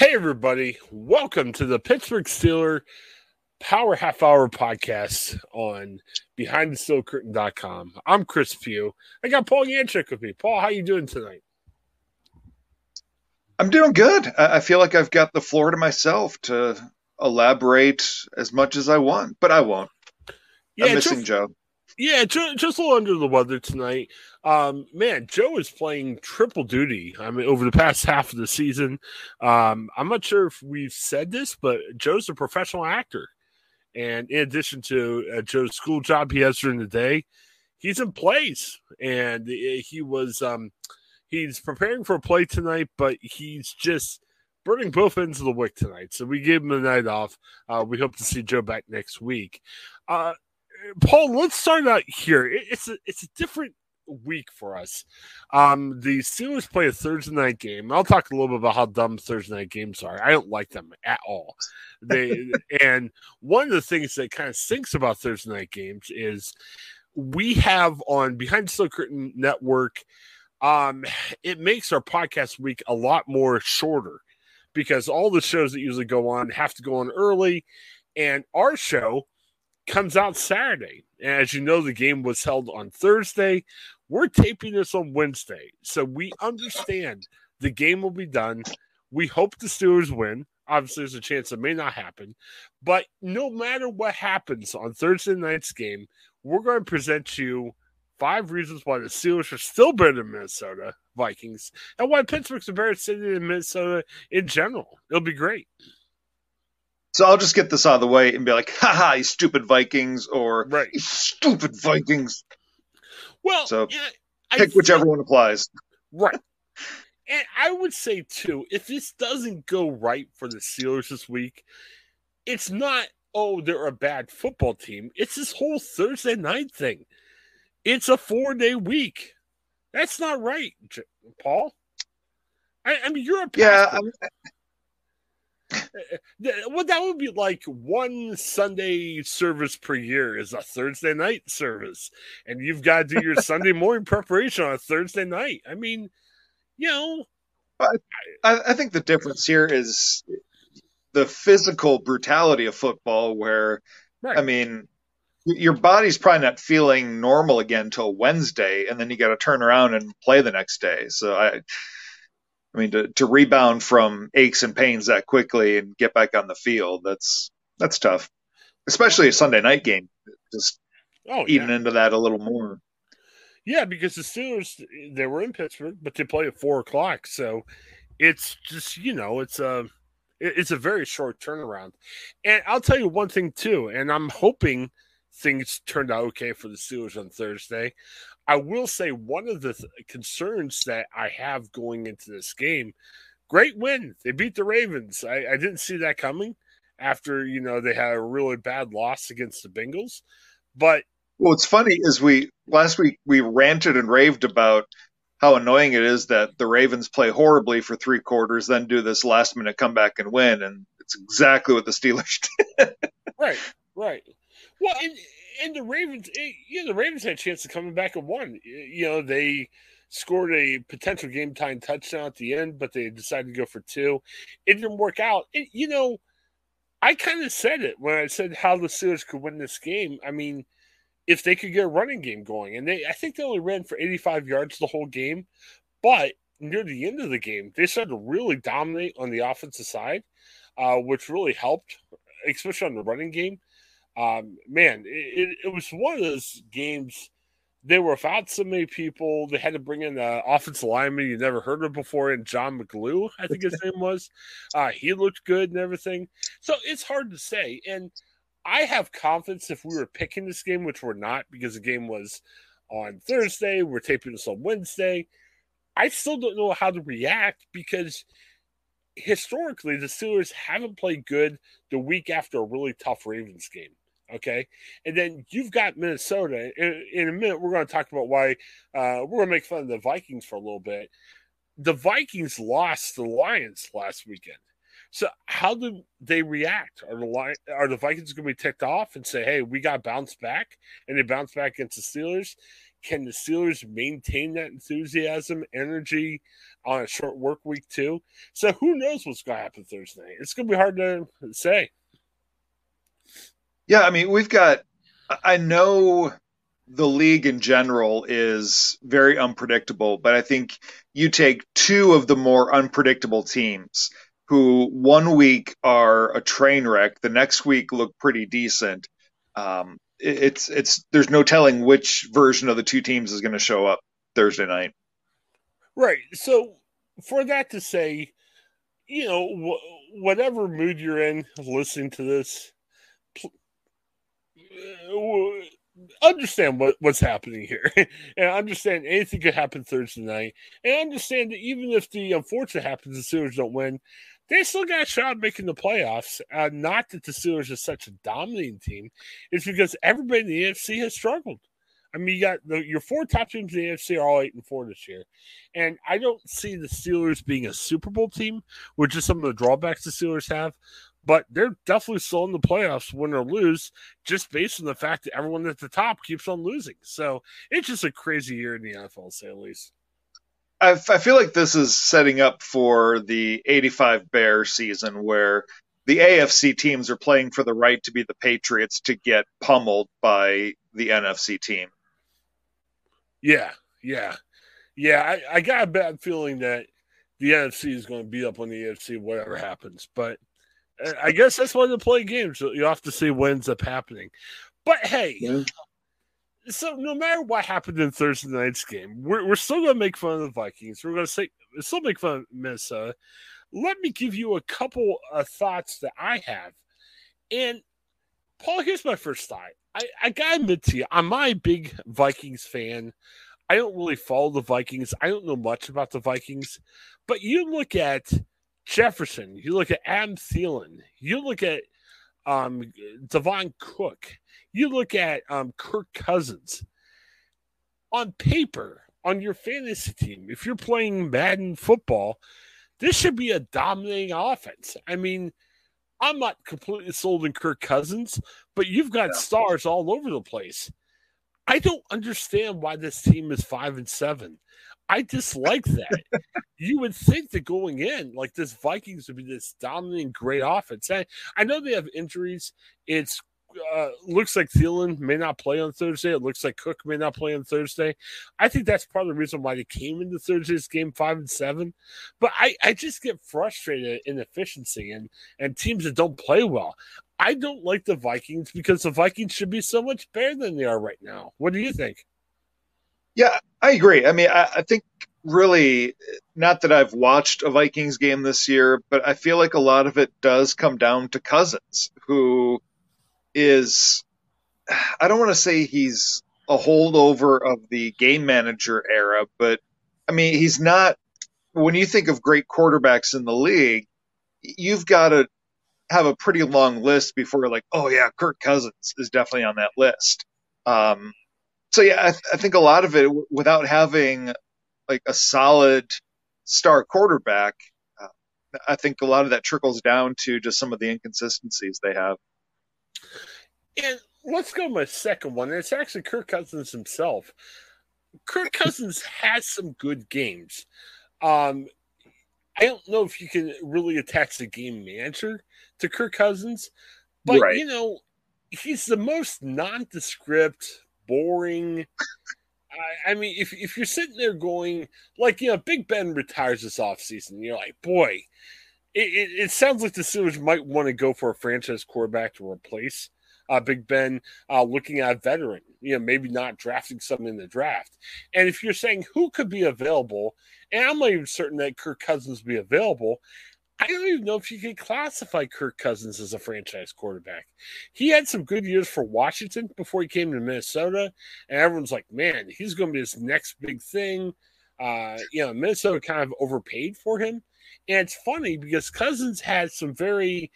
Hey, everybody. Welcome to the Pittsburgh Steelers Power Half Hour podcast on BehindTheSteelCurtain.com. I'm Chris Pugh. I got Paul Yanchek with me. Paul, how you doing tonight? I'm doing good. I feel like I've got the floor to myself to elaborate as much as I want, but I won't. Yeah, I'm missing Joe. Yeah, just a little under the weather tonight. Man, Joe is playing triple duty. I mean, over the past half of the season, I'm not sure if we've said this, but Joe's a professional actor. And in addition to Joe's school job he has during the day, he's in plays. And he was, he's preparing for a play tonight, but he's just burning both ends of the wick tonight. So we gave him the night off. We hope to see Joe back next week. Paul, let's start out here. It's a different week for us. The Steelers play a Thursday night game. I'll talk a little bit about how dumb Thursday night games are. I don't like them at all. And one of the things that kind of stinks about Thursday night games is we have on Behind the Silver Curtain Network, it makes our podcast week a lot more shorter because all the shows that usually go on have to go on early, and our show comes out Saturday. And as you know, the game was held on Thursday. We're taping this on Wednesday. So we understand the game will be done. We hope the Steelers win. Obviously, there's a chance it may not happen. But no matter what happens on Thursday night's game, we're going to present you 5 reasons why the Steelers are still better than Minnesota Vikings and why Pittsburgh's a better city than Minnesota in general. It'll be great. So I'll just get this out of the way and be like, haha, you stupid Vikings, or right. You stupid Vikings. Well, so yeah, pick whichever one applies. Right. And I would say, too, if this doesn't go right for the Steelers this week, it's not, oh, they're a bad football team. It's this whole Thursday night thing. It's a 4-day week. That's not right, Paul. I mean, you're a pastor. Yeah, well, that would be like one Sunday service per year is a Thursday night service, and you've got to do your Sunday morning preparation on a Thursday night. I mean, you know, I think the difference here is the physical brutality of football where, right. I mean, your body's probably not feeling normal again till Wednesday, and then you got to turn around and play the next day. So I mean, to rebound from aches and pains that quickly and get back on the field, that's tough, especially a Sunday night game. Just eating into that a little more. Yeah, because the Steelers, they were in Pittsburgh, but they play at 4 o'clock, so it's just, you know, it's a very short turnaround. And I'll tell you one thing too, and I'm hoping things turned out okay for the Steelers on Thursday. I will say one of the concerns that I have going into this game, great win. They beat the Ravens. I didn't see that coming after, you know, they had a really bad loss against the Bengals. But well, what's funny is last week we ranted and raved about how annoying it is that the Ravens play horribly for 3 quarters, then do this last minute comeback and win. And it's exactly what the Steelers did. Right. Well, and the Ravens, the Ravens had a chance of coming back and won. You know, they scored a potential game-time touchdown at the end, but they decided to go for 2. It didn't work out. And, you know, I kind of said it when I said how the Steelers could win this game. I mean, if they could get a running game going. And I think they only ran for 85 yards the whole game. But near the end of the game, they started to really dominate on the offensive side, which really helped, especially on the running game. Man, it was one of those games. They were without so many people. They had to bring in an offensive lineman you never heard of before, and John McLeod, I think his name was. He looked good and everything. So it's hard to say. And I have confidence if we were picking this game, which we're not, because the game was on Thursday. We're taping this on Wednesday. I still don't know how to react because historically the Steelers haven't played good the week after a really tough Ravens game. Okay. And then you've got Minnesota. In a minute, we're going to talk about why we're going to make fun of the Vikings for a little bit. The Vikings lost to the Lions last weekend. So how do they react? Are the Vikings going to be ticked off and say, hey, we got bounced back, and they bounce back against the Steelers? Can the Steelers maintain that enthusiasm, energy on a short work week too? So who knows what's going to happen Thursday night? It's going to be hard to say. Yeah, I mean, I know the league in general is very unpredictable, but I think you take two of the more unpredictable teams who 1 week are a train wreck, the next week look pretty decent. There's no telling which version of the two teams is going to show up Thursday night. Right. So for that to say, you know, whatever mood you're in listening to this, understand what's happening here, and understand anything could happen Thursday night, and understand that even if the unfortunate happens, the Steelers don't win, they still got a shot making the playoffs. Not that the Steelers are such a dominating team. It's because everybody in the AFC has struggled. I mean, you got your four top teams in the AFC are all 8-4 this year. And I don't see the Steelers being a Super Bowl team, which is some of the drawbacks the Steelers have. But they're definitely still in the playoffs, win or lose, just based on the fact that everyone at the top keeps on losing. So it's just a crazy year in the NFL, say at least. I feel like this is setting up for the 85 Bear season where the AFC teams are playing for the right to be the Patriots to get pummeled by the NFC team. Yeah. I got a bad feeling that the NFC is going to beat up on the AFC, whatever happens. But I guess that's why they play games. So you'll have to see what ends up happening. But hey. Yeah. So no matter what happened in Thursday night's game, we're still going to make fun of the Vikings. We're going to still make fun of Minnesota. Let me give you a couple of thoughts that I have. And, Paul, here's my first thought. I got to admit to you, I'm not a big Vikings fan. I don't really follow the Vikings. I don't know much about the Vikings. But you look at Jefferson. You look at Adam Thielen. You look at Devon Cook. You look at Kirk Cousins. On paper, on your fantasy team, if you're playing Madden football, this should be a dominating offense. I mean, I'm not completely sold on Kirk Cousins, but you've got stars all over the place. I don't understand why this team is 5-7. I dislike that. You would think that going in, like, this Vikings would be this dominating, great offense. I know they have injuries. It's looks like Thielen may not play on Thursday. It looks like Cook may not play on Thursday. I think that's part of the reason why they came into Thursday's game 5-7. But I just get frustrated in efficiency and teams that don't play well. I don't like the Vikings because the Vikings should be so much better than they are right now. What do you think? Yeah, I agree. I mean, I think really, not that I've watched a Vikings game this year, but I feel like a lot of it does come down to Cousins, who is, I don't want to say he's a holdover of the game manager era, but I mean, he's not, when you think of great quarterbacks in the league, you've got to have a pretty long list before you're like, oh yeah, Kirk Cousins is definitely on that list. So yeah, I think a lot of it, without having like a solid star quarterback, I think a lot of that trickles down to just some of the inconsistencies they have. And let's go to my second one. It's actually Kirk Cousins himself. Kirk Cousins has some good games. I don't know if you can really attach the game manager to Kirk Cousins, but, right, you know, he's the most nondescript, boring. I mean, if you're sitting there going, like, you know, Big Ben retires this offseason, you're like, boy, it sounds like the Steelers might want to go for a franchise quarterback to replace Big Ben, looking at a veteran, you know, maybe not drafting someone in the draft. And if you're saying who could be available, and I'm not even certain that Kirk Cousins would be available, I don't even know if you can classify Kirk Cousins as a franchise quarterback. He had some good years for Washington before he came to Minnesota, and everyone's like, man, he's going to be this next big thing. You know, Minnesota kind of overpaid for him. And it's funny because Cousins had some very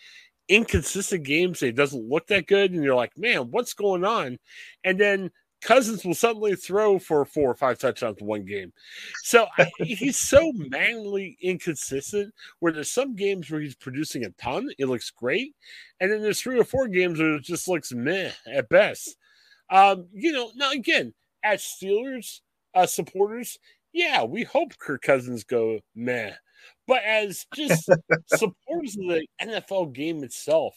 inconsistent games. He doesn't look that good. And you're like, man, what's going on? And then Cousins will suddenly throw for 4 or 5 touchdowns in one game. So he's so manly inconsistent where there's some games where he's producing a ton. It looks great. And then there's 3 or 4 games where it just looks meh at best. Now again, as Steelers supporters, yeah, we hope Kirk Cousins go meh. But as just supporters of the NFL game itself,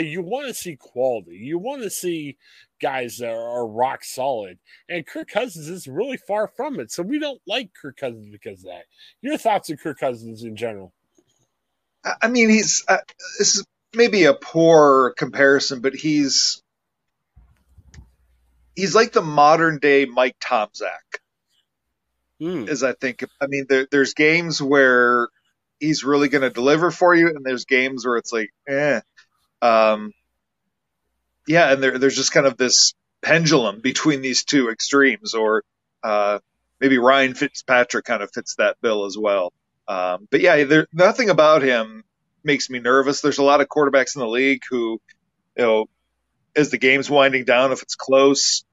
you want to see quality. You want to see guys that are rock solid. And Kirk Cousins is really far from it. So we don't like Kirk Cousins because of that. Your thoughts on Kirk Cousins in general? I mean, he's this is maybe a poor comparison, but he's like the modern-day Mike Tomczak. Is I think, I mean, there's games where he's really going to deliver for you, and there's games where it's like, and there's just kind of this pendulum between these two extremes, or maybe Ryan Fitzpatrick kind of fits that bill as well. But yeah, nothing about him makes me nervous. There's a lot of quarterbacks in the league who, as the game's winding down, if it's close,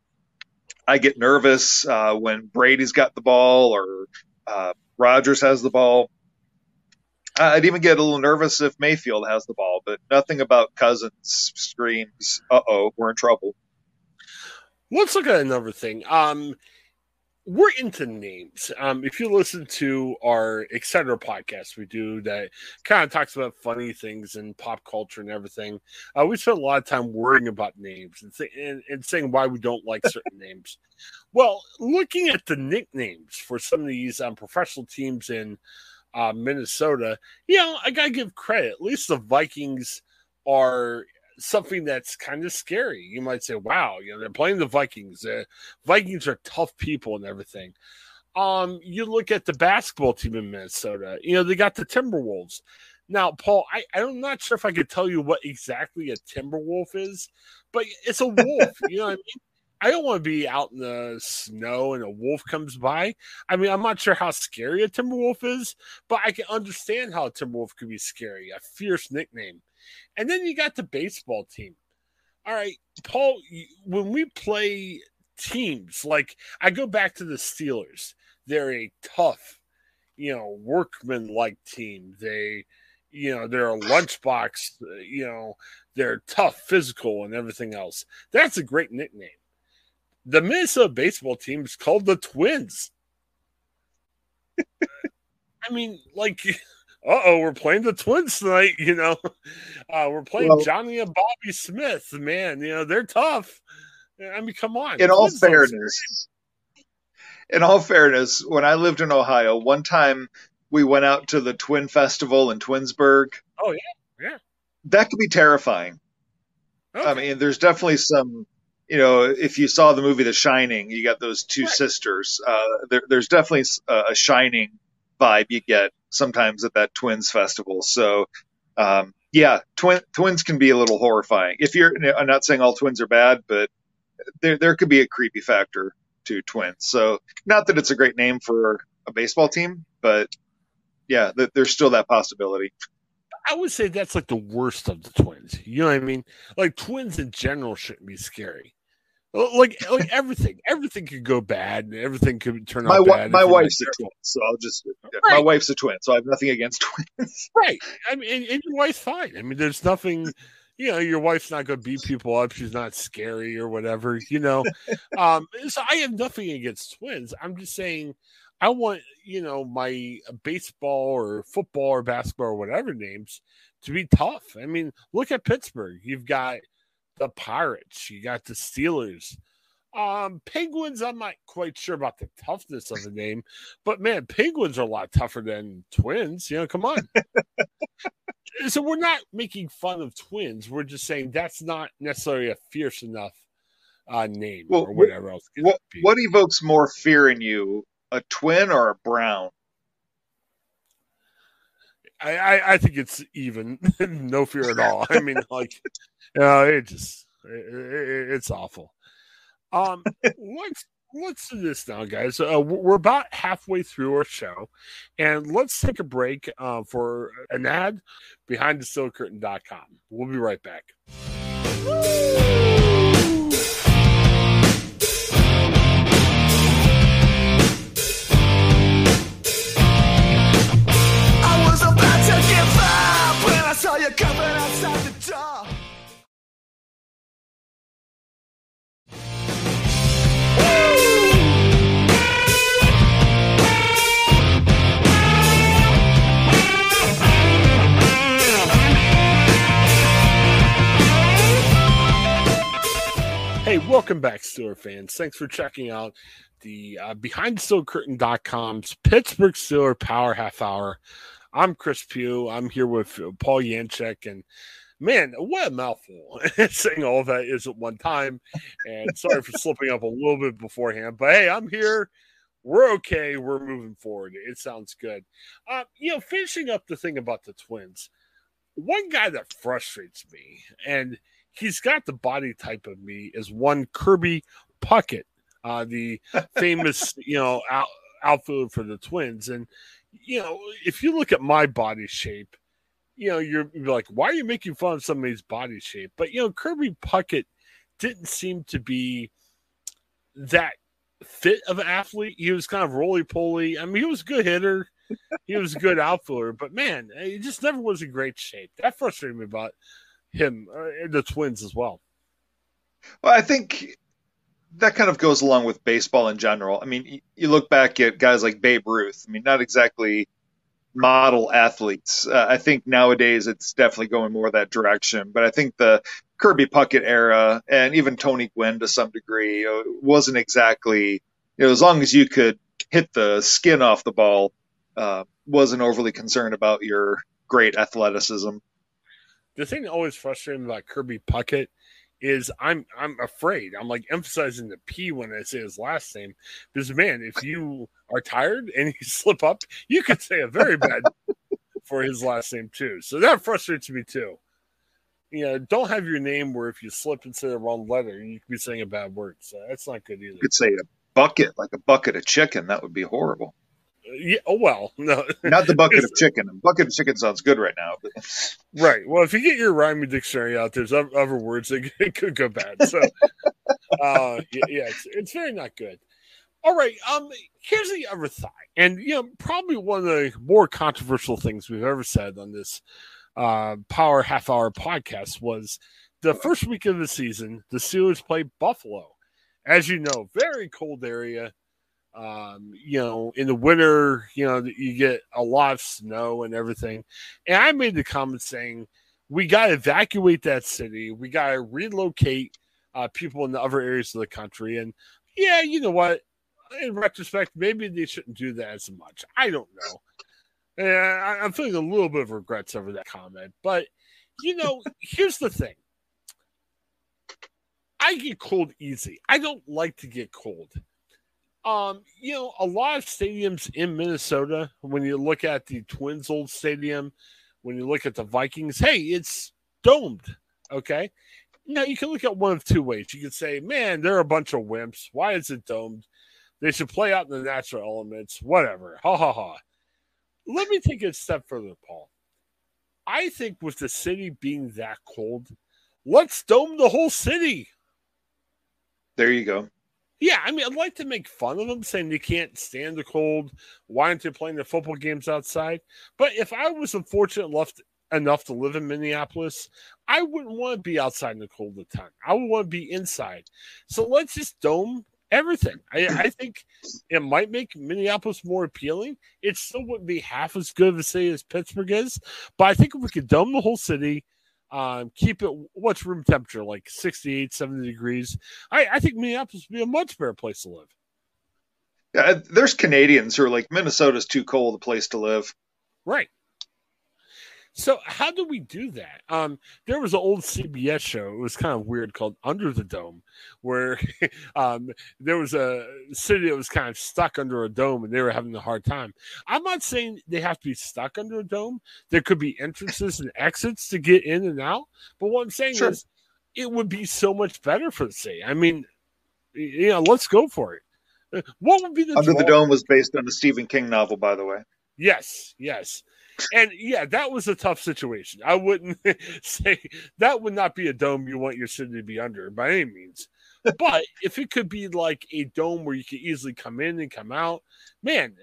I get nervous when Brady's got the ball or Rodgers has the ball. I'd even get a little nervous if Mayfield has the ball, but nothing about Cousins screams, we're in trouble. Let's look at another thing. We're into names. If you listen to our et cetera podcast we do that kind of talks about funny things and pop culture and everything, we spend a lot of time worrying about names and saying why we don't like certain names. Well, looking at the nicknames for some of these professional teams in Minnesota, I got to give credit. At least the Vikings are – something that's kind of scary. You might say, wow, they're playing the Vikings. Vikings are tough people and everything. You look at the basketball team in Minnesota, they got the Timberwolves. Now, Paul, I'm not sure if I could tell you what exactly a Timberwolf is, but it's a wolf. You know what I mean? I don't want to be out in the snow and a wolf comes by. I mean, I'm not sure how scary a Timberwolf is, but I can understand how a Timberwolf could be scary, a fierce nickname. And then you got the baseball team. All right, Paul, when we play teams, like I go back to the Steelers, they're a tough, workman-like team. They, they're a lunchbox, they're tough, physical, and everything else. That's a great nickname. The Minnesota baseball team is called the Twins. I mean, like... we're playing the Twins tonight, We're playing Johnny and Bobby Smith, man. They're tough. I mean, come on. In all fairness, when I lived in Ohio, one time we went out to the Twin Festival in Twinsburg. Oh, yeah. That could be terrifying. Okay. I mean, there's definitely some, if you saw the movie The Shining, you got those two sisters. There's definitely a Shining vibe you get sometimes at that Twins festival. So Twins can be a little horrifying. I'm not saying all Twins are bad, but there could be a creepy factor to Twins. So not that it's a great name for a baseball team, but yeah, there's still that possibility. I would say that's like the worst of the Twins. You know what I mean? Like Twins in general shouldn't be scary. Like everything could go bad, and everything could turn out bad. My wife's a twin, so I'll just. Right. My wife's a twin, so I have nothing against twins. Right. I mean, and your wife's fine. I mean, there's nothing. Your wife's not going to beat people up. She's not scary or whatever. So I have nothing against twins. I'm just saying, I want my baseball or football or basketball or whatever names to be tough. I mean, look at Pittsburgh. You've got the Pirates, you got the Steelers. Penguins, I'm not quite sure about the toughness of the name, but man, Penguins are a lot tougher than Twins. Come on. So we're not making fun of Twins. We're just saying that's not necessarily a fierce enough name or whatever else. What evokes more fear in you, a Twin or a Brown? I think it's even. No fear at all. I mean, it's awful. Let's do this now, guys. We're about halfway through our show, and let's take a break for an ad. BehindTheSteelCurtain.com. We'll be right back. Woo! Welcome back, Steeler fans. Thanks for checking out the BehindTheSteelCurtain.com's Pittsburgh Steeler Power Half Hour. I'm Chris Pugh. I'm here with Paul Yanchek, and man, what a mouthful. Saying all that is at one time, and sorry for slipping up a little bit beforehand, but hey, I'm here. We're okay. We're moving forward. It sounds good. Finishing up the thing about the Twins, one guy that frustrates me, and he's got the body type of me, is one Kirby Puckett, the famous, outfielder for the Twins. And, if you look at my body shape, you're like, why are you making fun of somebody's body shape? But, Kirby Puckett didn't seem to be that fit of an athlete. He was kind of roly-poly. I mean, he was a good hitter. He was a good outfielder. But, man, he just never was in great shape. That frustrated me about him and the Twins as well. Well, I think that kind of goes along with baseball in general. I mean, you look back at guys like Babe Ruth. I mean, not exactly model athletes. I think nowadays it's definitely going more that direction. But I think the Kirby Puckett era, and even Tony Gwynn to some degree, wasn't exactly, as long as you could hit the skin off the ball, wasn't overly concerned about your great athleticism. The thing that always frustrated me about Kirby Puckett is I'm afraid. I'm like emphasizing the P when I say his last name. Because, man, if you are tired and you slip up, you could say a very bad for his last name too. So that frustrates me too. Don't have your name where if you slip and say the wrong letter, you could be saying a bad word. So that's not good either. You could say a bucket, like a bucket of chicken. That would be horrible. Yeah. Oh, well, no, not the bucket of chicken. A bucket of chicken sounds good right now. But... Right. Well, if you get your rhyming dictionary out, there's other words that could go bad. So, it's very not good. All right. Here's the other thought, and probably one of the more controversial things we've ever said on this Power Half Hour podcast was the first week of the season. The Steelers played Buffalo, as you know, very cold area. In the winter, you get a lot of snow and everything. And I made the comment saying, we got to evacuate that city. We got to relocate people in the other areas of the country. And yeah, you know what? In retrospect, maybe they shouldn't do that as much. I don't know. And I'm feeling a little bit of regrets over that comment. But, here's the thing. I get cold easy. I don't like to get cold. A lot of stadiums in Minnesota, when you look at the Twins' old stadium, when you look at the Vikings, hey, it's domed, okay? Now, you can look at one of two ways. You could say, man, they're a bunch of wimps. Why is it domed? They should play out in the natural elements, whatever. Ha, ha, ha. Let me take it a step further, Paul. I think with the city being that cold, let's dome the whole city. There you go. Yeah, I mean, I'd like to make fun of them, saying they can't stand the cold. Why aren't they playing their football games outside? But if I was unfortunate enough to live in Minneapolis, I wouldn't want to be outside in the cold of the time. I would want to be inside. So let's just dome everything. I think it might make Minneapolis more appealing. It still wouldn't be half as good of a city as Pittsburgh is. But I think if we could dome the whole city, keep it what's room temperature, like 68, 70 degrees. I think Minneapolis would be a much better place to live. Yeah, there's Canadians who are like, Minnesota's too cold a place to live. Right. So how do we do that? There was an old CBS show. It was kind of weird, called Under the Dome, where there was a city that was kind of stuck under a dome, and they were having a hard time. I'm not saying they have to be stuck under a dome. There could be entrances and exits to get in and out. But what I'm saying is it would be so much better for the city. I mean, let's go for it. What would be the Under the Dome was based on a Stephen King novel, by the way. Yes. And, yeah, that was a tough situation. I wouldn't say that would not be a dome you want your city to be under by any means. But if it could be like a dome where you could easily come in and come out, man,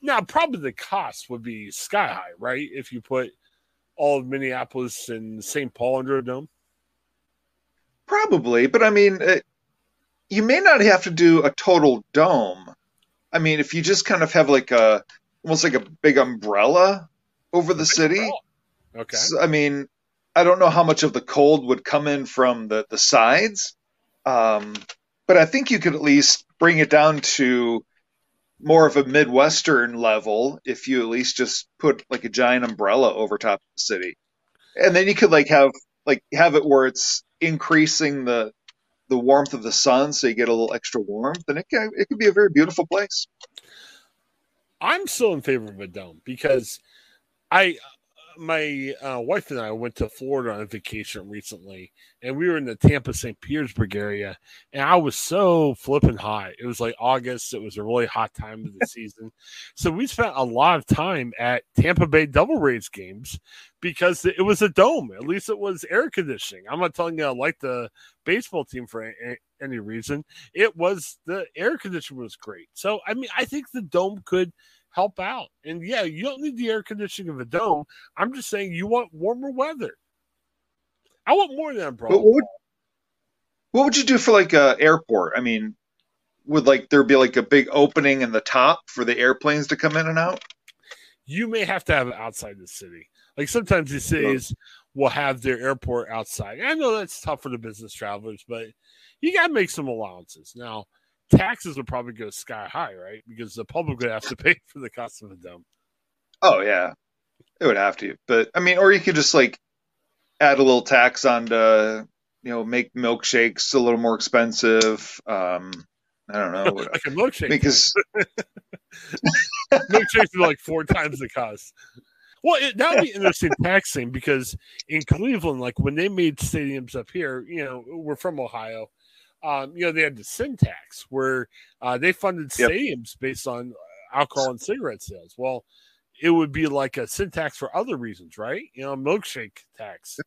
now probably the cost would be sky high, right, if you put all of Minneapolis and St. Paul under a dome? Probably, but, I mean, you may not have to do a total dome. I mean, if you just kind of have like a – almost like a big umbrella over the city. Okay. So, I mean, I don't know how much of the cold would come in from the sides, But I think you could at least bring it down to more of a Midwestern level if you at least just put like a giant umbrella over top of the city. And then you could have it where it's increasing the warmth of the sun, so you get a little extra warmth, and it could be a very beautiful place. I'm still in favor of a dome because my wife and I went to Florida on a vacation recently, and we were in the Tampa, St. Petersburg area, and I was so flipping hot. It was like August. It was a really hot time of the season. So we spent a lot of time at Tampa Bay Devil Rays games because it was a dome. At least it was air conditioning. I'm not telling you I like the baseball team for any reason. It was the air conditioning was great. So, I mean, I think the dome could – help out. And yeah, you don't need the air conditioning of a dome. I'm just saying you want warmer weather. I want more than umbrella. What would you do for like a airport? I mean, would there be a big opening in the top for the airplanes to come in and out? You may have to have it outside the city. Like sometimes the cities will have their airport outside. I know that's tough for the business travelers, but you got to make some allowances. Now, taxes would probably go sky high, right? Because the public would have to pay for the cost of a dome. Oh, yeah. It would have to. But, I mean, or you could just, add a little tax on to, make milkshakes a little more expensive. I don't know. Like a milkshake. Because milkshakes are 4 times the cost. Well, that would be interesting taxing because in Cleveland, when they made stadiums up here, we're from Ohio. They had the sin tax where they funded stadiums based on alcohol and cigarette sales. Well, it would be like a sin tax for other reasons, right? Milkshake tax.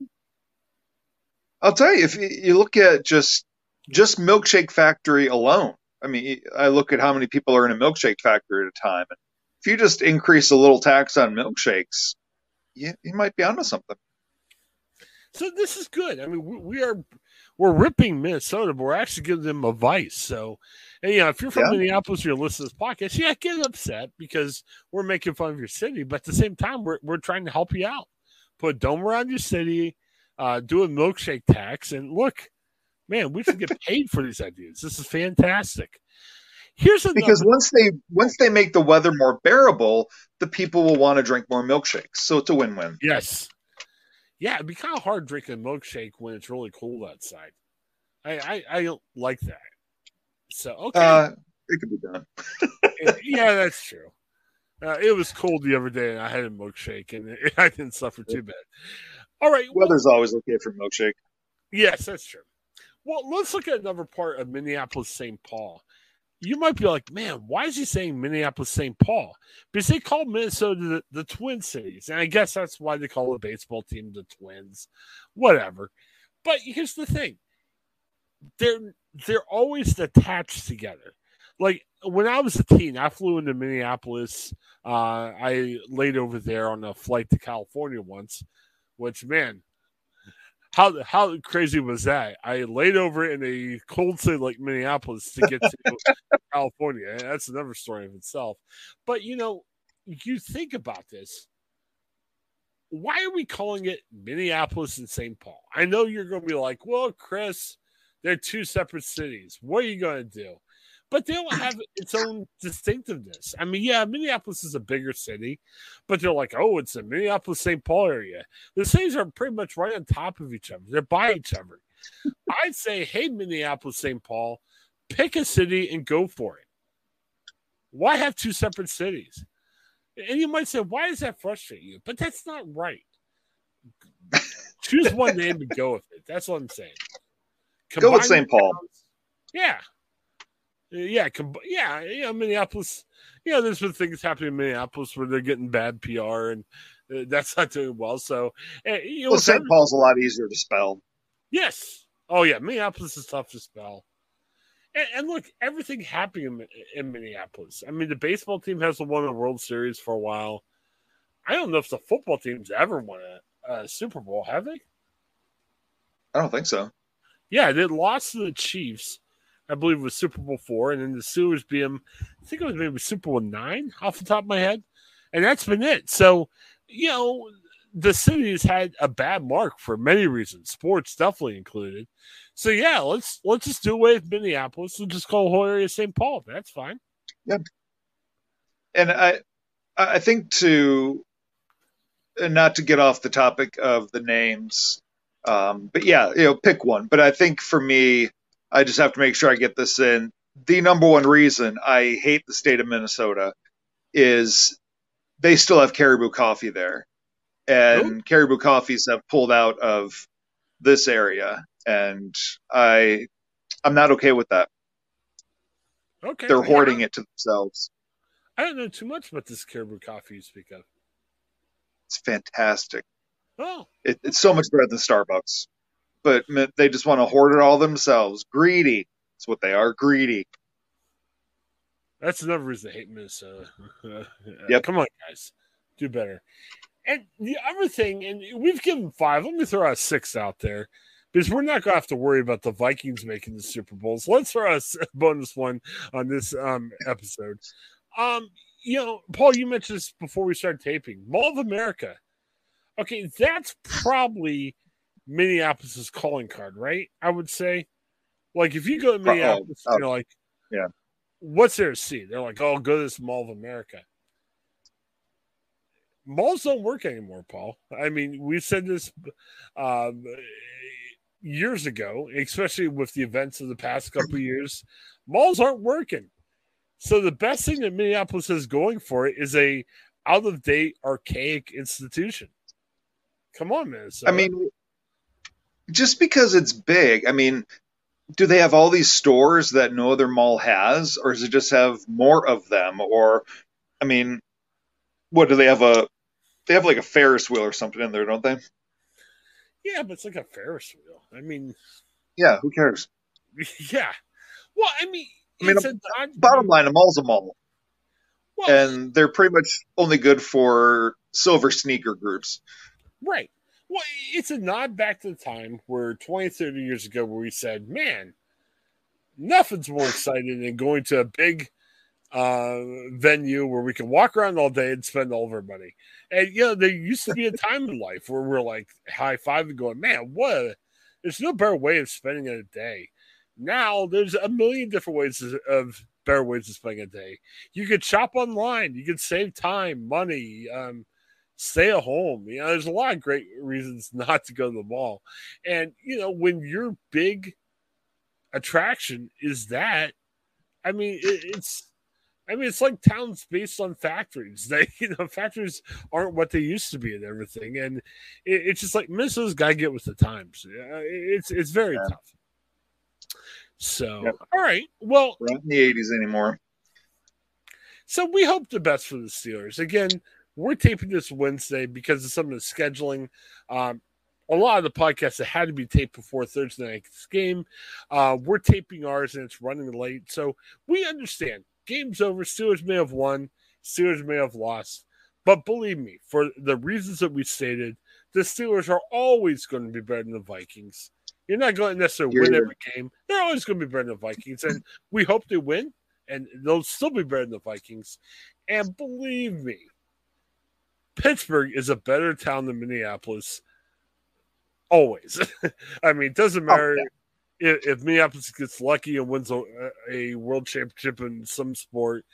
I'll tell you, if you look at just Milkshake Factory alone, I mean, I look at how many people are in a Milkshake Factory at a time. If you just increase a little tax on milkshakes, you might be onto something. So this is good. I mean, we're ripping Minnesota, but we're actually giving them advice. So, if you're from Minneapolis, you're listening to this podcast, get upset because we're making fun of your city. But at the same time, we're trying to help you out. Put a dome around your city, do a milkshake tax, and look, man, we should get paid for these ideas. This is fantastic. Because once they make the weather more bearable, the people will want to drink more milkshakes. So it's a win-win. Yes. Yeah, it'd be kind of hard drinking a milkshake when it's really cold outside. I don't like that. So, okay. It could be done. Yeah, that's true. It was cold the other day, and I had a milkshake, and I didn't suffer too bad. All right. Weather's always okay for a milkshake. Yes, that's true. Well, let's look at another part of Minneapolis-St. Paul. You might be like, man, why is he saying Minneapolis-St. Paul? Because they call Minnesota the Twin Cities, and I guess that's why they call the baseball team the Twins, whatever. But here's the thing. They're always attached together. When I was a teen, I flew into Minneapolis. I laid over there on a flight to California once, which, man, how crazy was that? I laid over in a cold city like Minneapolis to get to California. And that's another story of itself. But, you think about this. Why are we calling it Minneapolis and St. Paul? I know you're going to be like, well, Chris, they're two separate cities. What are you going to do? But they don't have its own distinctiveness. I mean, yeah, Minneapolis is a bigger city, but they're like, oh, it's the Minneapolis-St. Paul area. The cities are pretty much right on top of each other. They're by each other. I'd say, hey, Minneapolis-St. Paul, pick a city and go for it. Why have two separate cities? And you might say, why does that frustrate you? But that's not right. Choose one name and go with it. That's what I'm saying. Combine go with St. Paul. Yeah. Minneapolis, there's been things happening in Minneapolis where they're getting bad PR, and that's not doing well. So, St. Paul's a lot easier to spell. Yes. Oh, yeah. Minneapolis is tough to spell. And look, everything happening in Minneapolis. I mean, the baseball team hasn't won a World Series for a while. I don't know if the football team's ever won a Super Bowl, have they? I don't think so. Yeah, they lost to the Chiefs. I believe it was Super Bowl IV, and then the Steelers beat them. I think it was maybe Super Bowl IX off the top of my head, and that's been it. So, the city's had a bad mark for many reasons, sports definitely included. So yeah, let's just do away with Minneapolis. We'll just call Hoyer St. Paul. That's fine. Yep. And I think not to get off the topic of the names, but yeah, pick one. But I think for me, I just have to make sure I get this in. The number one reason I hate the state of Minnesota is they still have Caribou Coffee there. And Caribou Coffees have pulled out of this area. And I'm not okay with that. Okay. They're hoarding it to themselves. I don't know too much about this Caribou Coffee you speak of. It's fantastic. Oh, it's so much better than Starbucks. But they just want to hoard it all themselves. Greedy. That's what they are, greedy. That's another reason I hate Minnesota. Come on, guys. Do better. And the other thing, and we've given 5. Let me throw out 6 out there, because we're not going to have to worry about the Vikings making the Super Bowl. So let's throw out a bonus one on this episode. Paul, you mentioned this before we started taping. Mall of America. Okay, that's probably Minneapolis's calling card, right? I would say. Like, if you go to Minneapolis, you're like, yeah, what's there to see? They're like, oh, go to this Mall of America. Malls don't work anymore, Paul. I mean, we said this years ago, especially with the events of the past couple of years. Malls aren't working. So the best thing that Minneapolis is going for it is a out-of-date, archaic institution. Come on, Minnesota. I mean, just because it's big, I mean, do they have all these stores that no other mall has, or does it just have more of them? Or, I mean, what do they have? They have like a Ferris wheel or something in there, don't they? Yeah, but it's like a Ferris wheel. I mean, yeah, who cares? Yeah. Well, I mean, bottom line, a mall's a mall. Well, and they're pretty much only good for silver sneaker groups. Right. Well, it's a nod back to the time where 20, 30 years ago where we said, man, nothing's more exciting than going to a big venue where we can walk around all day and spend all of our money. And, there used to be a time in life where we're like high-fiving going, man, there's no better way of spending a day. Now there's a million different better ways of spending a day. You could shop online. You could save time, money, stay at home. There's a lot of great reasons not to go to the mall. And, when your big attraction is that, it's like towns based on factories. They, factories aren't what they used to be and everything. And it's just like Minnesota's got to get with the times. It's very tough. So, all right. Well, we're not in the 80s anymore. So we hope the best for the Steelers. Again, we're taping this Wednesday because of some of the scheduling. A lot of the podcasts that had to be taped before Thursday night's game, we're taping ours and it's running late. So we understand. Game's over. Steelers may have won. Steelers may have lost. But believe me, for the reasons that we stated, the Steelers are always going to be better than the Vikings. You're not going to necessarily win every game. They're always going to be better than the Vikings, and we hope they win, and they'll still be better than the Vikings. And believe me, Pittsburgh is a better town than Minneapolis always. It doesn't matter if Minneapolis gets lucky and wins a world championship in some sport.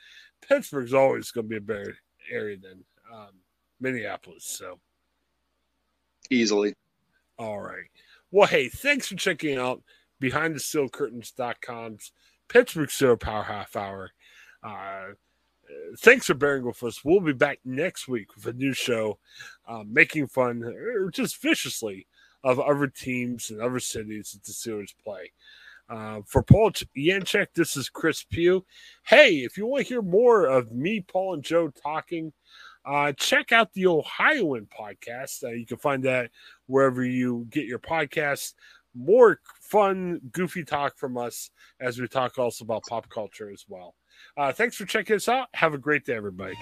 Pittsburgh's always going to be a better area than Minneapolis. So easily. All right. Well, hey, thanks for checking out BehindTheSteelCurtain.com's Pittsburgh Steelers Power Half Hour. Thanks for bearing with us. We'll be back next week with a new show, making fun just viciously of other teams and other cities that the Steelers play. For Paul Yanchek, this is Chris Pugh. Hey, if you want to hear more of me, Paul, and Joe talking, check out the Ohioan podcast. You can find that wherever you get your podcasts. More fun, goofy talk from us as we talk also about pop culture as well. Thanks for checking us out. Have a great day, everybody.